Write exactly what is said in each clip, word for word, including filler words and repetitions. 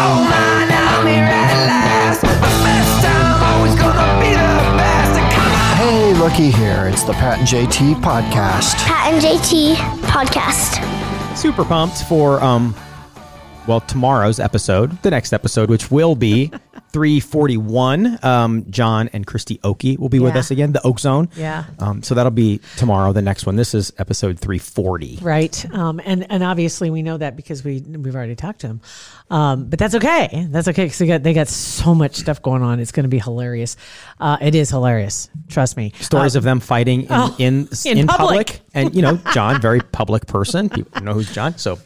Oh man, I'm here at last. The best time, always gonna be the best. Hey, looky here. It's the Pat and J T Podcast. Pat and J T Podcast. Super pumped for, um, well, tomorrow's episode, the next episode, which will be three forty-one. Um, John and Christy Oakey will be yeah. with us again, The Oak Zone. Yeah. Um, so that'll be tomorrow, the next one. This is episode three forty. Right. Um, and, and obviously we know that because we, we've already talked to them. Um, but that's okay. That's okay because they got, they got so much stuff going on. It's going to be hilarious. Uh, it is hilarious. Trust me. Stories uh, of them fighting in, oh, in, in, in public. public. And, you know, John, very public person. People know who's John. So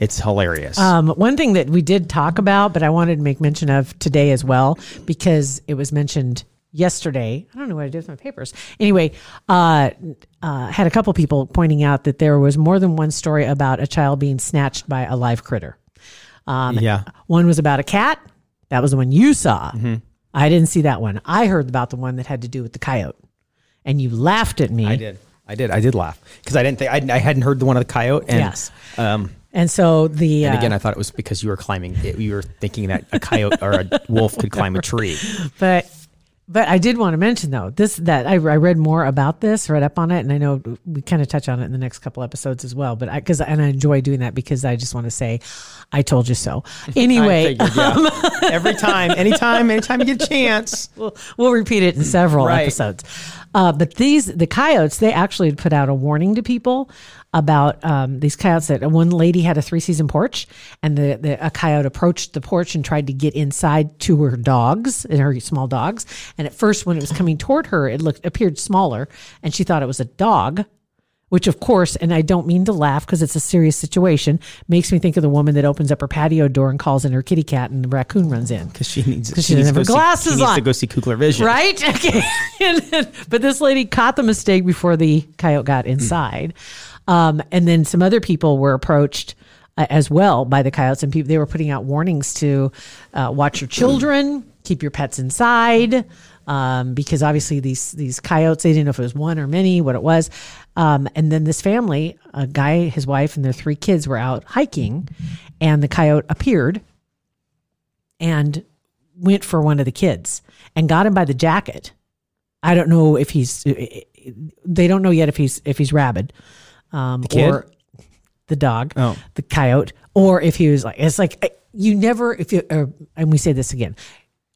it's hilarious. Um, one thing that we did talk about, but I wanted to make mention of today as well, because it was mentioned yesterday. I don't know what I did with my papers. Anyway, uh, uh, had a couple people pointing out that there was more than one story about a child being snatched by a live critter. Um, yeah. One was about a cat. That was the one you saw. Mm-hmm. I didn't see that one. I heard about the one that had to do with the coyote, and you laughed at me. I did. I did. I did laugh because I didn't think I, I hadn't heard the one of the coyote. And, yes. Um, And so the... And again, uh, I thought it was because you were climbing, you were thinking that a coyote or a wolf could climb a tree. But but I did want to mention, though, this that I, I read more about this, read up on it, and I know we kind of touch on it in the next couple episodes as well. But I, cause, and I enjoy doing that because I just want to say, I told you so. Anyway. I figured, yeah. um, Every time, anytime, anytime you get a chance. We'll, we'll repeat it in several right. episodes. Uh, but these, the coyotes, they actually put out a warning to people about um, these coyotes. That one lady had a three-season porch, and the, the a coyote approached the porch and tried to get inside to her dogs, and her small dogs. And at first, when it was coming toward her, it looked appeared smaller, and she thought it was a dog, which of course, and I don't mean to laugh because it's a serious situation, makes me think of the woman that opens up her patio door and calls in her kitty cat, and the raccoon runs in. Because she needs, she she needs her glasses see, she on. She needs to go see Kugler Vision. Right? Okay. And then, but this lady caught the mistake before the coyote got inside. Mm. Um, and then some other people were approached uh, as well by the coyotes, and people, they were putting out warnings to uh, watch your children, keep your pets inside, um, because obviously these these coyotes, they didn't know if it was one or many, what it was. Um, and then this family, a guy, his wife, and their three kids were out hiking, and the coyote appeared and went for one of the kids and got him by the jacket. I don't know if he's, they don't know yet if he's if he's rabid. Um, the kid? Or the dog, oh. the coyote, or if he was like, it's like you never, if you, or, and we say this again,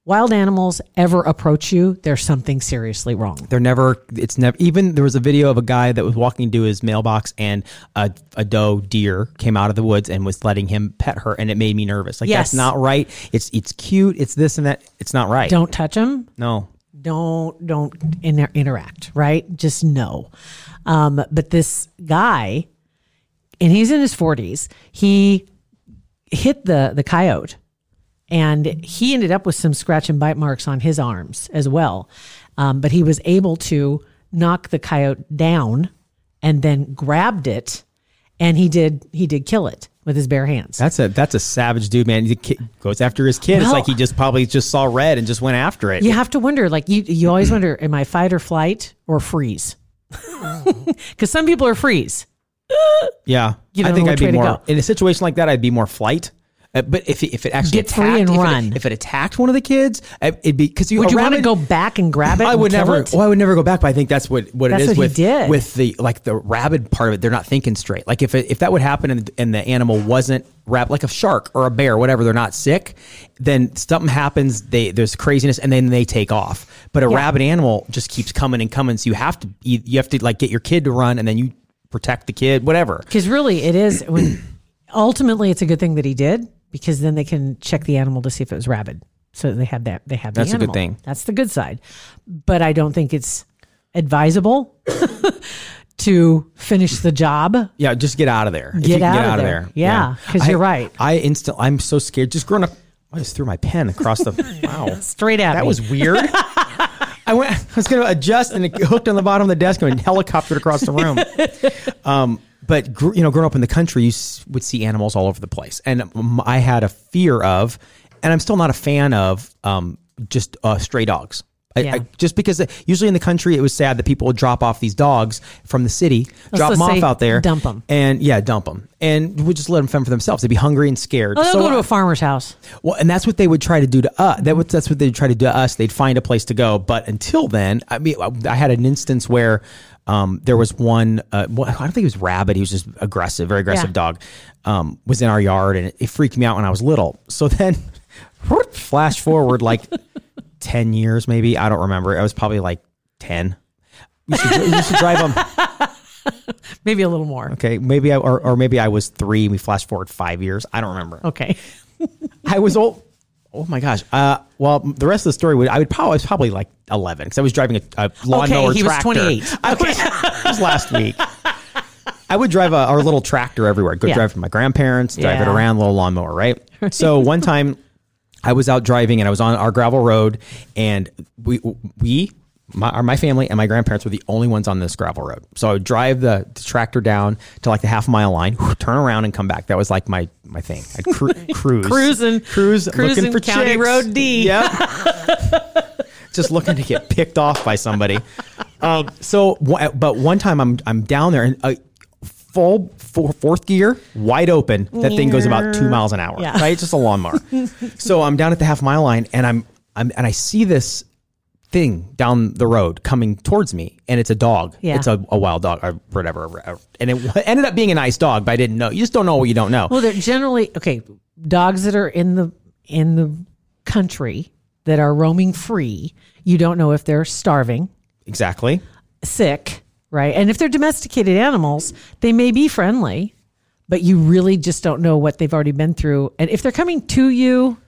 wild animals ever approach you, there's something seriously wrong. They're never, it's never, even there was a video of a guy that was walking to his mailbox and a, a doe deer came out of the woods and was letting him pet her. And it made me nervous. Like, yes. That's not right. It's, it's cute. It's this and that. It's not right. Don't touch him. No. Don't, don't inter- interact, right? Just no. Um, but this guy, and he's in his forties, he hit the, the coyote, and he ended up with some scratch and bite marks on his arms as well. Um, but he was able to knock the coyote down and then grabbed it, and he did, he did kill it with his bare hands. That's a that's a savage dude, man. He goes after his kid. Well, it's like he just probably just saw red and just went after it. You have to wonder, like you you always wonder, am I fight or flight or freeze? Because some people are freeze. Yeah, I think I'd be more in a situation like that. I'd be more flight. Uh, but if it, if it actually get attacked, free and if run, it, if it attacked one of the kids, it'd be because you would you want to go back and grab it? I would never. It? Well, I would never go back. But I think that's what, what that's it is what with he did. With the like the rabid part of it. They're not thinking straight. Like if it, if that would happen and, and the animal wasn't rabid, like a shark or a bear, whatever, they're not sick. Then something happens. They there's craziness, and then they take off. But a yeah. rabid animal just keeps coming and coming. So you have to you, you have to like get your kid to run, and then you protect the kid, whatever. Because really, it is when ultimately it's a good thing that he did. Because then they can check the animal to see if it was rabid. So they have that. They have the That's animal. That's a good thing. That's the good side. But I don't think it's advisable to finish the job. Yeah, just get out of there. Get, out, get out of there. there. Yeah, because yeah. you're right. I instant. I'm so scared. Just growing up. I just threw my pen across the wow straight at that me. That was weird. I went. I was going to adjust, and it hooked on the bottom of the desk and helicoptered across the room. Um, but you know, growing up in the country, you would see animals all over the place, and I had a fear of, and I'm still not a fan of, um, just uh, stray dogs. I, yeah. I, just because usually in the country, it was sad that people would drop off these dogs from the city, Let's drop them off out there. Dump them. And yeah, dump them. And we just let them fend for themselves. They'd be hungry and scared. Oh, they'll so, go to a farmer's house. Well, and that's what they would try to do to us. That was, that's what they'd try to do to us. They'd find a place to go. But until then, I mean, I had an instance where um, there was one, uh, well, I don't think it was rabid. He was just aggressive, very aggressive yeah. dog, um, was in our yard. And it, it freaked me out when I was little. So then flash forward like... ten years maybe. I don't remember. I was probably like ten. We should, we should drive them. Maybe a little more. Okay. Maybe I, or, or maybe I was three and we flash forward five years. I don't remember. Okay. I was old. Oh my gosh. Uh, well, the rest of the story would, I would probably, I was probably like eleven because I was driving a, a lawnmower okay, he tractor. Was twenty-eight. I okay. was, it was last week. I would drive a, our little tractor everywhere. Go yeah. drive from my grandparents, drive yeah. it around, little lawnmower, right? right. So one time, I was out driving and I was on our gravel road and we, we my, my family and my grandparents were the only ones on this gravel road. So I would drive the, the tractor down to like the half mile line, whoo, turn around and come back. That was like my, my thing. I'd cru- cruise. Cruising. Cruise. Cruising looking for County chicks. Road D. Yep. Just looking to get picked off by somebody. Um, so, but one time I'm, I'm down there and I, Full four, fourth gear, wide open. That thing goes about two miles an hour, yeah. right? Just a lawnmower. So I'm down at the half mile line, and I'm, I'm, and I see this thing down the road coming towards me, and it's a dog. Yeah. It's a, a wild dog or whatever, and it ended up being a nice dog, but I didn't know. You just don't know what you don't know. Well, they're generally okay. Dogs that are in the in the country that are roaming free, you don't know if they're starving, exactly, sick. Right. And if they're domesticated animals, they may be friendly, but you really just don't know what they've already been through. And if they're coming to you,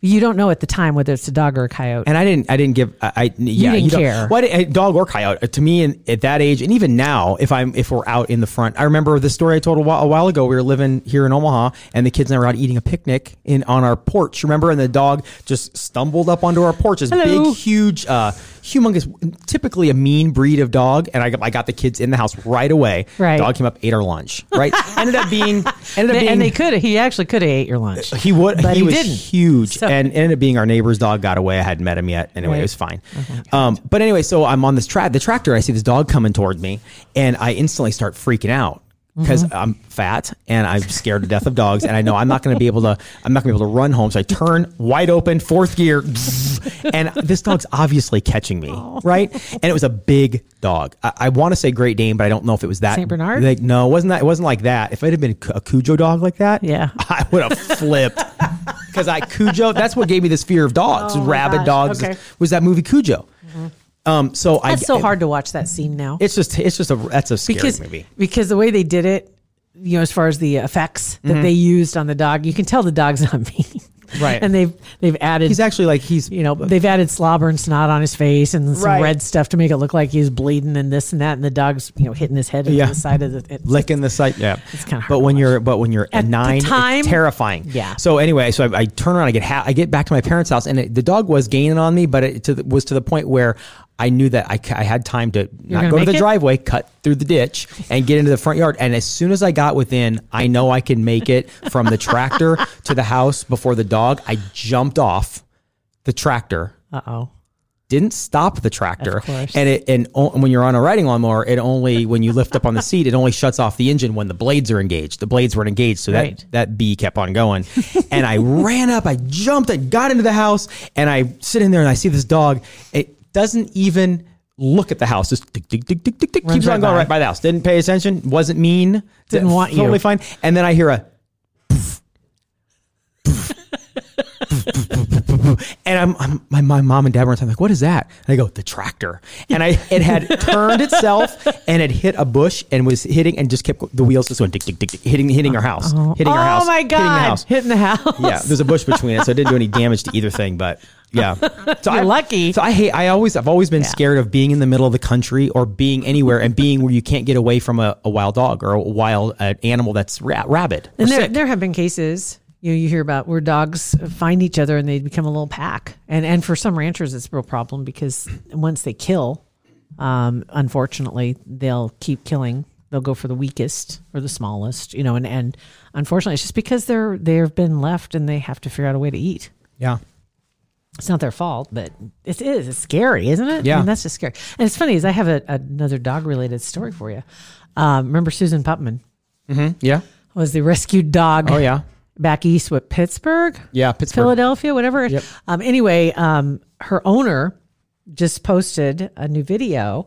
you don't know at the time whether it's a dog or a coyote. And I didn't, I didn't give, I, I yeah, you didn't you care. Well, I, dog or coyote to me in, at that age. And even now, if I'm, if we're out in the front, I remember the story I told a while, a while ago, we were living here in Omaha and the kids and I were out eating a picnic in, on our porch. Remember? And the dog just stumbled up onto our porch. This Hello. big, huge, uh, humongous, typically a mean breed of dog. And I got, I got the kids in the house right away. Right. Dog came up, ate our lunch. Right. ended up being, ended up being. And they could, he actually could have ate your lunch. He would, but he, he was didn't. huge. So, and ended up being our neighbor's dog. Got away. I hadn't met him yet. Anyway, right. It was fine. Mm-hmm. Um, but anyway, so I'm on this tra- the tractor. I see this dog coming toward me and I instantly start freaking out because mm-hmm. I'm fat and I'm scared to death of dogs. And I know I'm not going to be able to, I'm not gonna be able to run home. So I turn wide open, fourth gear. And this dog's obviously catching me. Aww. Right. And it was a big dog. I, I want to say Great Dane, but I don't know if it was that. Saint Bernard? Like, no, it wasn't that. It wasn't like that. If it had been a Cujo dog like that, yeah, I would have flipped. Because I Cujo, that's what gave me this fear of dogs, oh rabid gosh. dogs. Okay. Was that movie Cujo? Mm-hmm. Um, so that's I, so it, hard to watch that scene now. It's just, it's just a that's a scary because, movie because the way they did it, you know, as far as the effects that mm-hmm. they used on the dog, you can tell the dog's not mean, right? And they've they've added he's actually like he's you know they've added slobber and snot on his face and some right. red stuff to make it look like he's bleeding and this and that and the dog's you know hitting his head yeah. on the side of the it's, licking the side yeah. It's kind of hard but when you're but when you're at nine, time, it's terrifying. Yeah. So anyway, so I, I turn around, I get ha- I get back to my parents' house and it, the dog was gaining on me, but it to the, was to the point where I knew that I, I had time to not go to the it? driveway, cut through the ditch, and get into the front yard. And as soon as I got within, I know I can make it from the tractor to the house before the dog. I jumped off the tractor. Uh-oh. Didn't stop the tractor. Of course. And it and o- when you're on a riding lawnmower, it only, when you lift up on the seat, it only shuts off the engine when the blades are engaged. The blades weren't engaged, so right. that, that bee kept on going. And I ran up, I jumped, I got into the house, and I sit in there and I see this dog. It doesn't even look at the house. Just tick, tick, tick, tick, tick, tick. Keeps on going right by the house. Didn't pay attention. Wasn't mean. Didn't want you. Totally fine. And then I hear a poof, poof, poof, poof, poof, poof, poof. And I'm, I'm my, my mom and dad were on time. Like, what is that? And I go, the tractor. And I it had turned itself and it hit a bush and was hitting and just kept the wheels just went tick, tick, tick, tick, hitting hitting our house, hitting our house. Oh my god! Hitting the house. Hitting the house. Yeah, there's a bush between us, so it didn't do any damage to either thing, but. Yeah. So You're I, lucky. So I hate, I always, I've always been yeah. scared of being in the middle of the country or being anywhere and being where you can't get away from a, a wild dog or a wild uh, animal that's ra- rabid. And there, there have been cases, you know, you hear about where dogs find each other and they become a little pack. And and for some ranchers, it's a real problem because once they kill, um, unfortunately, they'll keep killing. They'll go for the weakest or the smallest, you know, and, and unfortunately, it's just because they're, they've been left and they have to figure out a way to eat. Yeah. It's not their fault, but it is. It's scary, isn't it? Yeah. I mean, that's just scary. And it's funny is I have a, another dog-related story for you. Um, remember Susan Puttman? Mm-hmm. Yeah. Was the rescued dog. Oh, yeah. Back east with Pittsburgh? Yeah, Pittsburgh. Philadelphia, whatever. Yep. Um, anyway, um, her owner just posted a new video.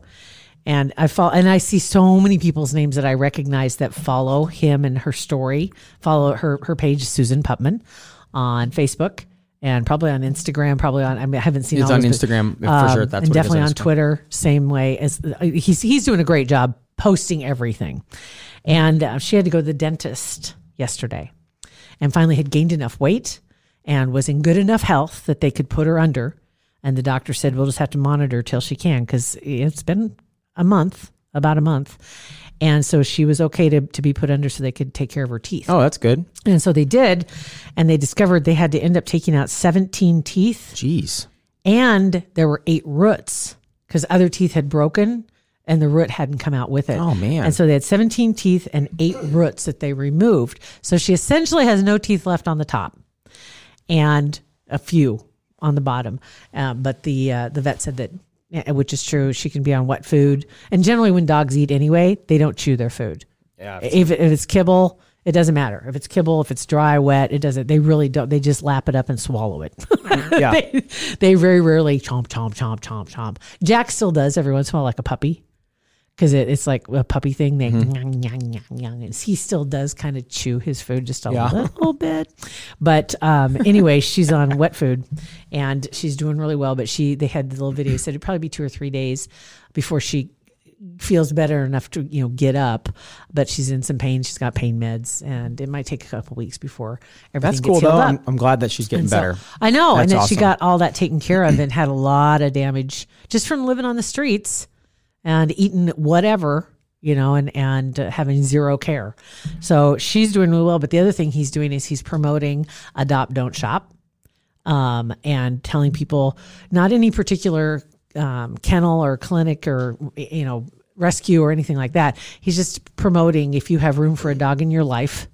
And I follow, and I see so many people's names that I recognize that follow him and her story, follow her her page, Susan Puttman, on Facebook and probably on Instagram, probably on, I, mean, I haven't seen it. It's on those, Instagram but, um, for sure. That's and what definitely it is on, on Twitter, same way. As uh, he's, he's doing a great job posting everything. And uh, she had to go to the dentist yesterday and finally had gained enough weight and was in good enough health that they could put her under. And the doctor said, we'll just have to monitor till she can because it's been... a month, about a month. And so she was okay to, to be put under so they could take care of her teeth. Oh, that's good. And so they did. And they discovered they had to end up taking out seventeen teeth. Jeez. And there were eight roots because other teeth had broken and the root hadn't come out with it. Oh, man. And so they had seventeen teeth and eight roots that they removed. So she essentially has no teeth left on the top and a few on the bottom. Uh, but the uh, the vet said that, yeah, which is true. She can be on wet food. And generally when dogs eat anyway, they don't chew their food. Yeah. If, if it's kibble, it doesn't matter. If it's kibble, if it's dry, wet, it doesn't. They really don't. They just lap it up and swallow it. Yeah. they, they very rarely chomp, chomp, chomp, chomp, chomp. Jack still does every once in a while like a puppy because it, it's like a puppy thing. They mm-hmm. nyang, nyang, nyang, nyang. And he still does kind of chew his food just a yeah. little bit. But um, anyway, she's on wet food. And she's doing really well, but she they had the little video said it'd probably be two or three days before she feels better enough to, you know, get up. But she's in some pain. She's got pain meds, and it might take a couple weeks before everything That's gets cool, healed though. up. I'm, I'm glad that she's getting so, better. I know, That's and that awesome. She got all that taken care of and had a lot of damage just from living on the streets and eating whatever, you know, and, and uh, having zero care. So she's doing really well. But the other thing he's doing is he's promoting Adopt, Don't Shop. Um, and telling people not any particular um, kennel or clinic or, you know, rescue or anything like that. He's just promoting if you have room for a dog in your life,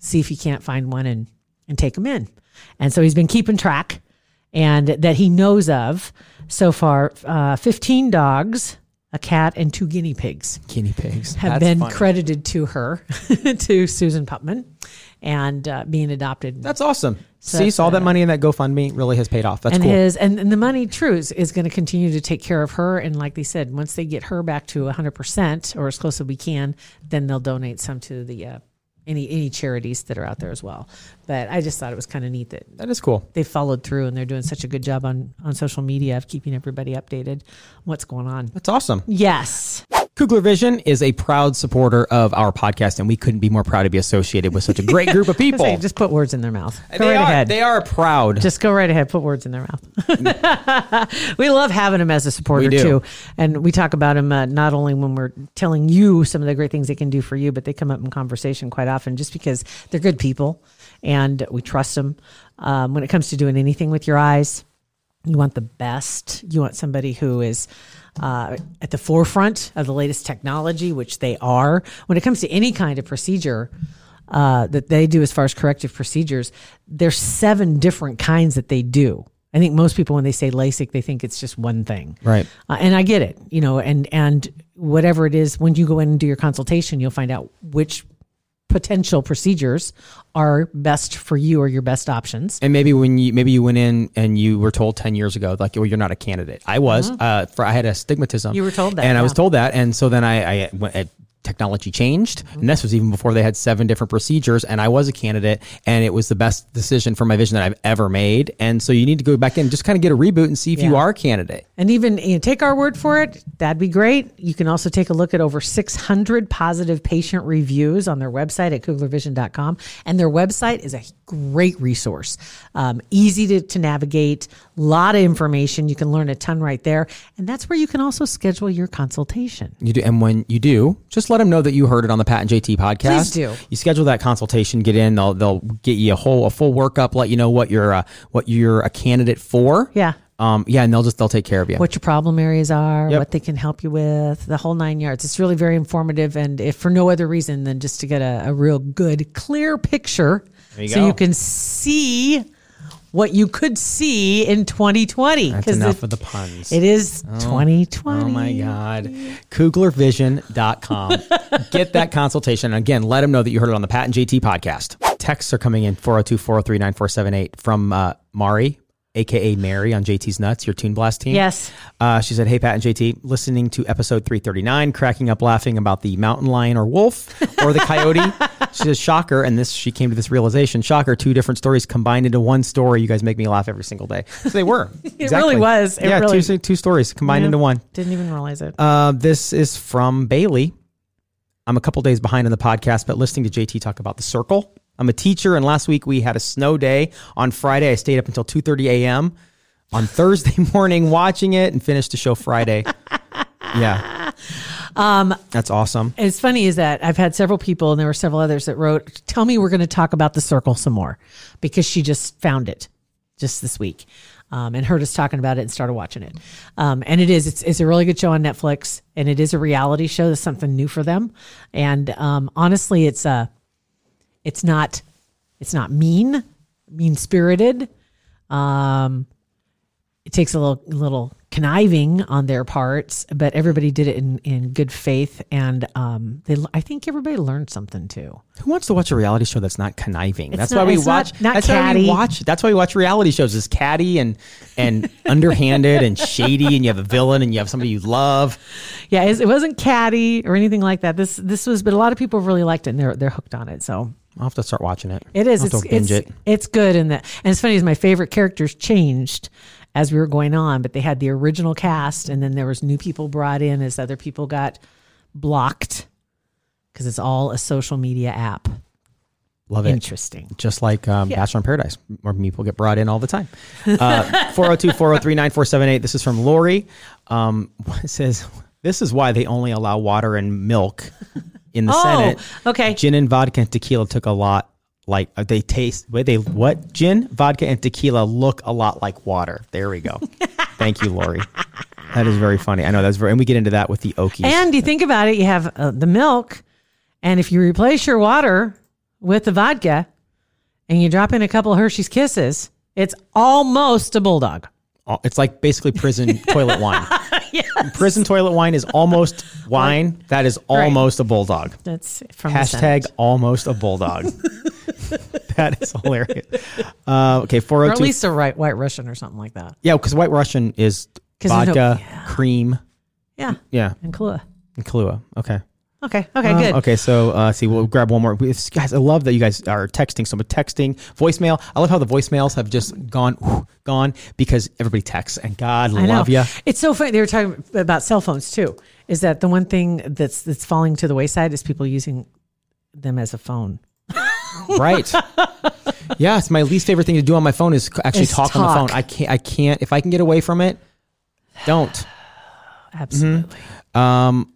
see if you can't find one and, and take them in. And so he's been keeping track and that he knows of so far, uh, fifteen dogs, a cat, and two guinea pigs. Guinea pigs. Have That's been funny. credited to her, to Susan Puttman. And uh, being adopted. That's awesome. So See, so all uh, that money in that GoFundMe really has paid off. That's and cool. His, and, and the money, true, is, is going to continue to take care of her. And like they said, once they get her back to one hundred percent or as close as we can, then they'll donate some to the uh, any any charities that are out there as well. But I just thought it was kind of neat that that is cool. They followed through and they're doing such a good job on, on social media of keeping everybody updated on what's going on. That's awesome. Yes. Kugler Vision is a proud supporter of our podcast, and we couldn't be more proud to be associated with such a great group of people. Like, just put words in their mouth. Go they, right are, ahead. they are proud. Just go right ahead. Put words in their mouth. We love having them as a supporter, too. And we talk about them uh, not only when we're telling you some of the great things they can do for you, but they come up in conversation quite often just because they're good people, and we trust them. Um, when it comes to doing anything with your eyes, you want the best. You want somebody who is... Uh, at the forefront of the latest technology, which they are. When it comes to any kind of procedure uh, that they do as far as corrective procedures, there's seven different kinds that they do. I think most people, when they say LASIK, they think it's just one thing. Right. Uh, and I get it, you know, and, and whatever it is, when you go in and do your consultation, you'll find out which potential procedures are best for you or your best options. And maybe when you maybe you went in and you were told ten years ago, like, well, you're not a candidate. I was, mm-hmm. uh, for I had astigmatism. You were told that. And yeah. I was told that. And so then I, I went at, technology changed, mm-hmm. and this was even before they had seven different procedures, and I was a candidate, and it was the best decision for my vision that I've ever made. And so you need to go back in, just kind of get a reboot and see if yeah. you are a candidate. And even, you know, take our word for it. That'd be great. You can also take a look at over six hundred positive patient reviews on their website at kugler vision dot com. And their website is a great resource. Um, easy to, to navigate, a lot of information. You can learn a ton right there. And that's where you can also schedule your consultation. You do. And when you do, just let them know that you heard it on the Pat and J T podcast. Please do. You schedule that consultation, get in, they'll, they'll get you a whole, a full workup, let you know what you're, uh, what you're a candidate for. Yeah. Um, yeah, and they'll just, they'll take care of you. What your problem areas are, yep. What they can help you with, the whole nine yards. It's really very informative. And if for no other reason than just to get a, a real good, clear picture you so go. You can see what you could see in twenty twenty. That's enough it, of the puns. It is oh, twenty twenty. Oh my God. kugler vision dot com. Get that consultation. And again, let them know that you heard it on the Pat and J T podcast. Texts are coming in four oh two, four oh three, nine four seven eight from uh, Mari. A K A Mary on J T's Nuts, your Toon Blast team. Yes. Uh, she said, hey, Pat and J T, listening to episode three thirty-nine, cracking up laughing about the mountain lion or wolf or the coyote. She says, shocker. And this, she came to this realization, shocker, two different stories combined into one story. You guys make me laugh every single day. So they were. Exactly. It really was. It yeah, really, two, two stories combined yeah, into one. Didn't even realize it. Uh, this is from Bailey. I'm a couple days behind on the podcast, but listening to J T talk about The Circle. I'm a teacher, and last week we had a snow day. On Friday, I stayed up until two thirty a.m. on Thursday morning watching it and finished the show Friday. Yeah. Um, That's awesome. It's funny is that I've had several people, and there were several others that wrote, tell me we're going to talk about The Circle some more, because she just found it just this week um, and heard us talking about it and started watching it. Um, and it is. It's, it's a really good show on Netflix, and it is a reality show. That's something new for them. And um, honestly, it's a... It's not, it's not mean, mean spirited. Um, it takes a little, little conniving on their parts, but everybody did it in, in good faith, and um, they. I think everybody learned something too. Who wants to watch a reality show that's not conniving? It's that's not, why we watch. Not, not that's catty. Why we watch. That's why we watch reality shows. Is catty and and underhanded and shady, and you have a villain and you have somebody you love. Yeah, it wasn't catty or anything like that. This this was, but a lot of people really liked it, and they're they're hooked on it. So. I'll have to start watching it. It is. I'll have to binge it. It's good. In that, and it's funny is my favorite characters changed as we were going on, but they had the original cast, and then there was new people brought in as other people got blocked because it's all a social media app. Love it. Interesting. Just like um, yeah. Bachelor in Paradise, where people get brought in all the time. Uh, four oh two, four oh three, nine four seven eight. This is from Lori. Um, it says, this is why they only allow water and milk. In the oh, Senate, okay. Gin and vodka and tequila took a lot like they taste. Wait, they what? Gin, vodka, and tequila look a lot like water. There we go. Thank you, Lori. That is very funny. I know that's very, and we get into that with the Oakies. And you think about it, you have uh, the milk, and if you replace your water with the vodka, and you drop in a couple of Hershey's Kisses, it's almost a bulldog. It's like basically prison toilet wine. Yes. Prison toilet wine is almost wine. That is almost right. A bulldog. That's from hashtag the almost a bulldog. That is hilarious. Uh, okay, four oh two. Or at least a right, White Russian or something like that. Yeah, because White Russian is vodka, no, yeah. cream. Yeah. Yeah. And Kahlua. And Kahlua. Okay. Okay. Okay. Um, good. Okay. So, uh, see, we'll grab one more. It's, guys, I love that you guys are texting. So, texting, voicemail. I love how the voicemails have just gone, whoo, gone because everybody texts. And God I love you. It's so funny. They were talking about cell phones too. Is that the one thing that's that's falling to the wayside is people using them as a phone. Right. Yeah. It's my least favorite thing to do on my phone is actually talk, talk on the phone. I can't. I can't. If I can get away from it, don't. Absolutely. Mm-hmm. Um.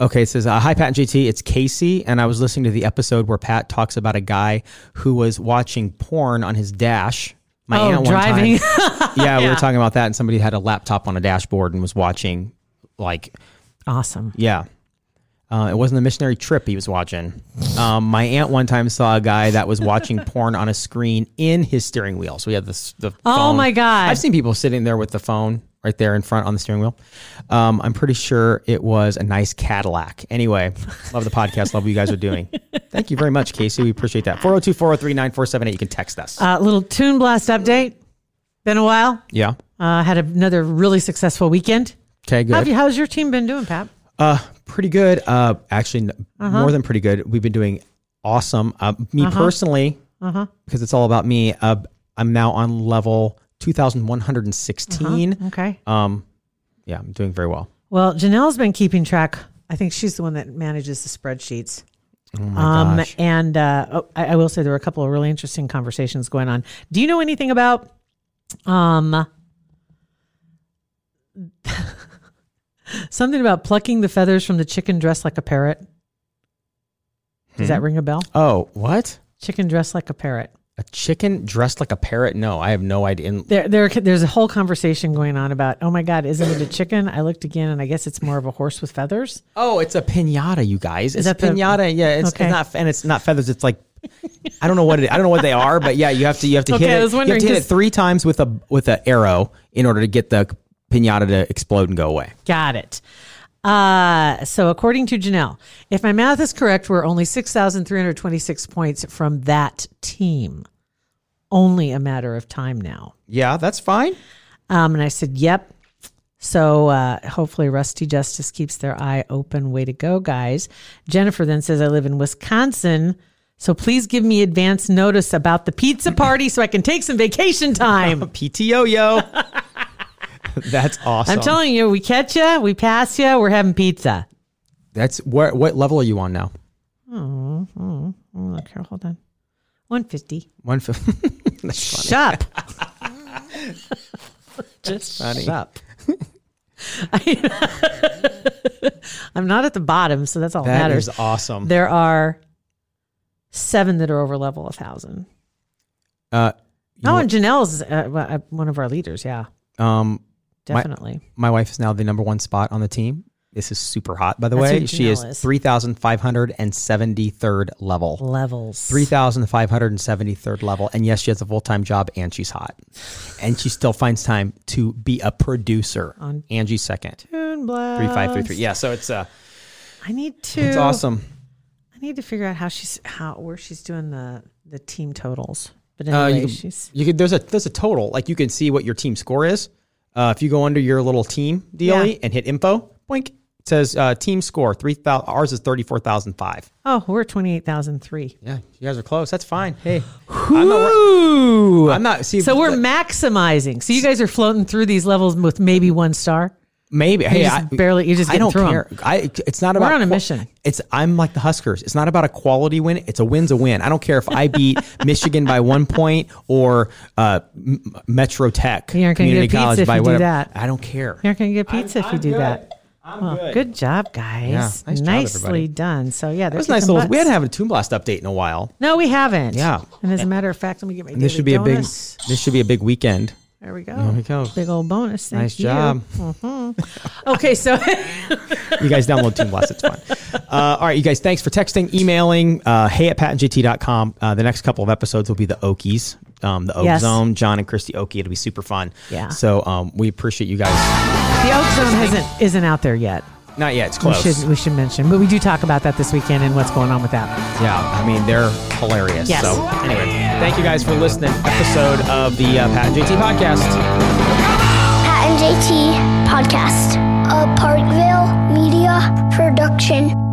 Okay, it says, uh, hi, Pat and J T, it's Casey, and I was listening to the episode where Pat talks about a guy who was watching porn on his dash. My oh, aunt driving. One time, yeah, yeah, we were talking about that, and somebody had a laptop on a dashboard and was watching, like... Awesome. Yeah. Uh, it wasn't a missionary trip he was watching. Um, my aunt one time saw a guy that was watching porn on a screen in his steering wheel. So we had this, the Oh, phone. My God. I've seen people sitting there with the phone. Right there in front on the steering wheel. Um, I'm pretty sure it was a nice Cadillac. Anyway, love the podcast. Love what you guys are doing. Thank you very much, Casey. We appreciate that. four oh two, four oh three, nine four seven eight. You can text us. Uh, little Toon Blast update. Been a while. Yeah. Uh, had another really successful weekend. Okay, good. How have you, how's your team been doing, Pat? Uh, pretty good. Uh, actually, uh-huh. more than pretty good. We've been doing awesome. Uh, me uh-huh. personally, uh-huh. because it's all about me, uh, I'm now on level... two thousand one hundred sixteen. Uh-huh. Okay. Um, Yeah, I'm doing very well. Well, Janelle's been keeping track. I think she's the one that manages the spreadsheets. Oh my um, gosh. And uh, oh, I, I will say there were a couple of really interesting conversations going on. Do you know anything about um, something about plucking the feathers from the chicken dressed like a parrot? Does hmm? that ring a bell? Oh, what? Chicken dressed like a parrot. A chicken dressed like a parrot? No, I have no idea. There, there, there's a whole conversation going on about, oh my God, isn't it a chicken? I looked again, and I guess it's more of a horse with feathers. Oh, it's a piñata, you guys. Is it's that a piñata. The, yeah, it's, okay. it's not, and it's not feathers. It's like I don't know what it. I don't know what they are, but yeah, you have to you have to okay, hit it. I was wondering, you have to hit it three times with a with an arrow in order to get the piñata to explode and go away. Got it. Uh, so according to Janelle, if my math is correct, we're only six thousand three hundred twenty-six points from that team. Only a matter of time now. Yeah, that's fine. Um, and I said, yep. So uh, hopefully Rusty Justice keeps their eye open. Way to go, guys. Jennifer then says, I live in Wisconsin, so please give me advance notice about the pizza party so I can take some vacation time. P T O, yo. That's awesome. I'm telling you, we catch you, we pass you, we're having pizza. That's what. What level are you on now? Oh, oh, oh look here, hold on, one fifty. One fifty. That's funny. Shut up. Just funny. Shut up. I'm not at the bottom, so that's all that, that matters. That is awesome. There are seven that are over level a thousand. Uh, oh, and Janelle's uh, one of our leaders. Yeah. Um. Definitely. My, my wife is now the number one spot on the team. This is super hot, by the That's way. She is, is. three thousand five hundred seventy-third level. Levels. three thousand five hundred seventy-third level. And yes, she has a full-time job and she's hot. And she still finds time to be a producer. On Angie's second. Toon Blast. three five three three Yeah, so it's... Uh, I need to... It's awesome. I need to figure out how she's how where she's doing the, the team totals. But anyway, uh, you can, she's... You can, there's, a, there's a total. Like you can see what your team score is. Uh, if you go under your little team dealy yeah. and hit info, boink, it says uh, team score three thousand. Ours is thirty-four thousand five. Oh, we're twenty-eight thousand three. Yeah, you guys are close. That's fine. Hey, I'm not, I'm not. See, so we're like, maximizing. So you guys are floating through these levels with maybe one star. Maybe. Hey, just I, barely. You just I don't through care. Them. I. It's not about. We're on a mission. It's. I'm like the Huskers. It's not about a quality win. It's a win's a win. I don't care if I beat Michigan by one point or uh, Metro Tech Community College by whatever. Do I don't care. You aren't going to get pizza I'm, if you I'm do good. That. I'm well, good. Good job, guys. Yeah, nice Nicely job, done. So yeah, that was nice little. Butts. We hadn't had a Toon Blast update in a while. No, we haven't. Yeah. And as a matter of fact, let me get my. Daily this should be donuts. a big. This should be a big weekend. There we go. There we go. Big old bonus. Thank nice you. Job. Mm-hmm. Okay, so. You guys download Toon Blast. It's fun. Uh, all right, you guys, thanks for texting, emailing, uh, hey at pat and j t dot com. Uh, the next couple of episodes will be the Oakies, um, the Oak yes. Zone, John and Christy Oakey. It'll be super fun. Yeah. So um, we appreciate you guys. The Oak Zone hasn't, isn't out there yet. Not yet. It's close. We should, we should mention. But we do talk about that this weekend and what's going on with that. Yeah. I mean, they're hilarious. Yes. So anyway, thank you guys for listening. Episode of the uh, Pat and J T Podcast. Pat and J T Podcast. A Parkville Media production.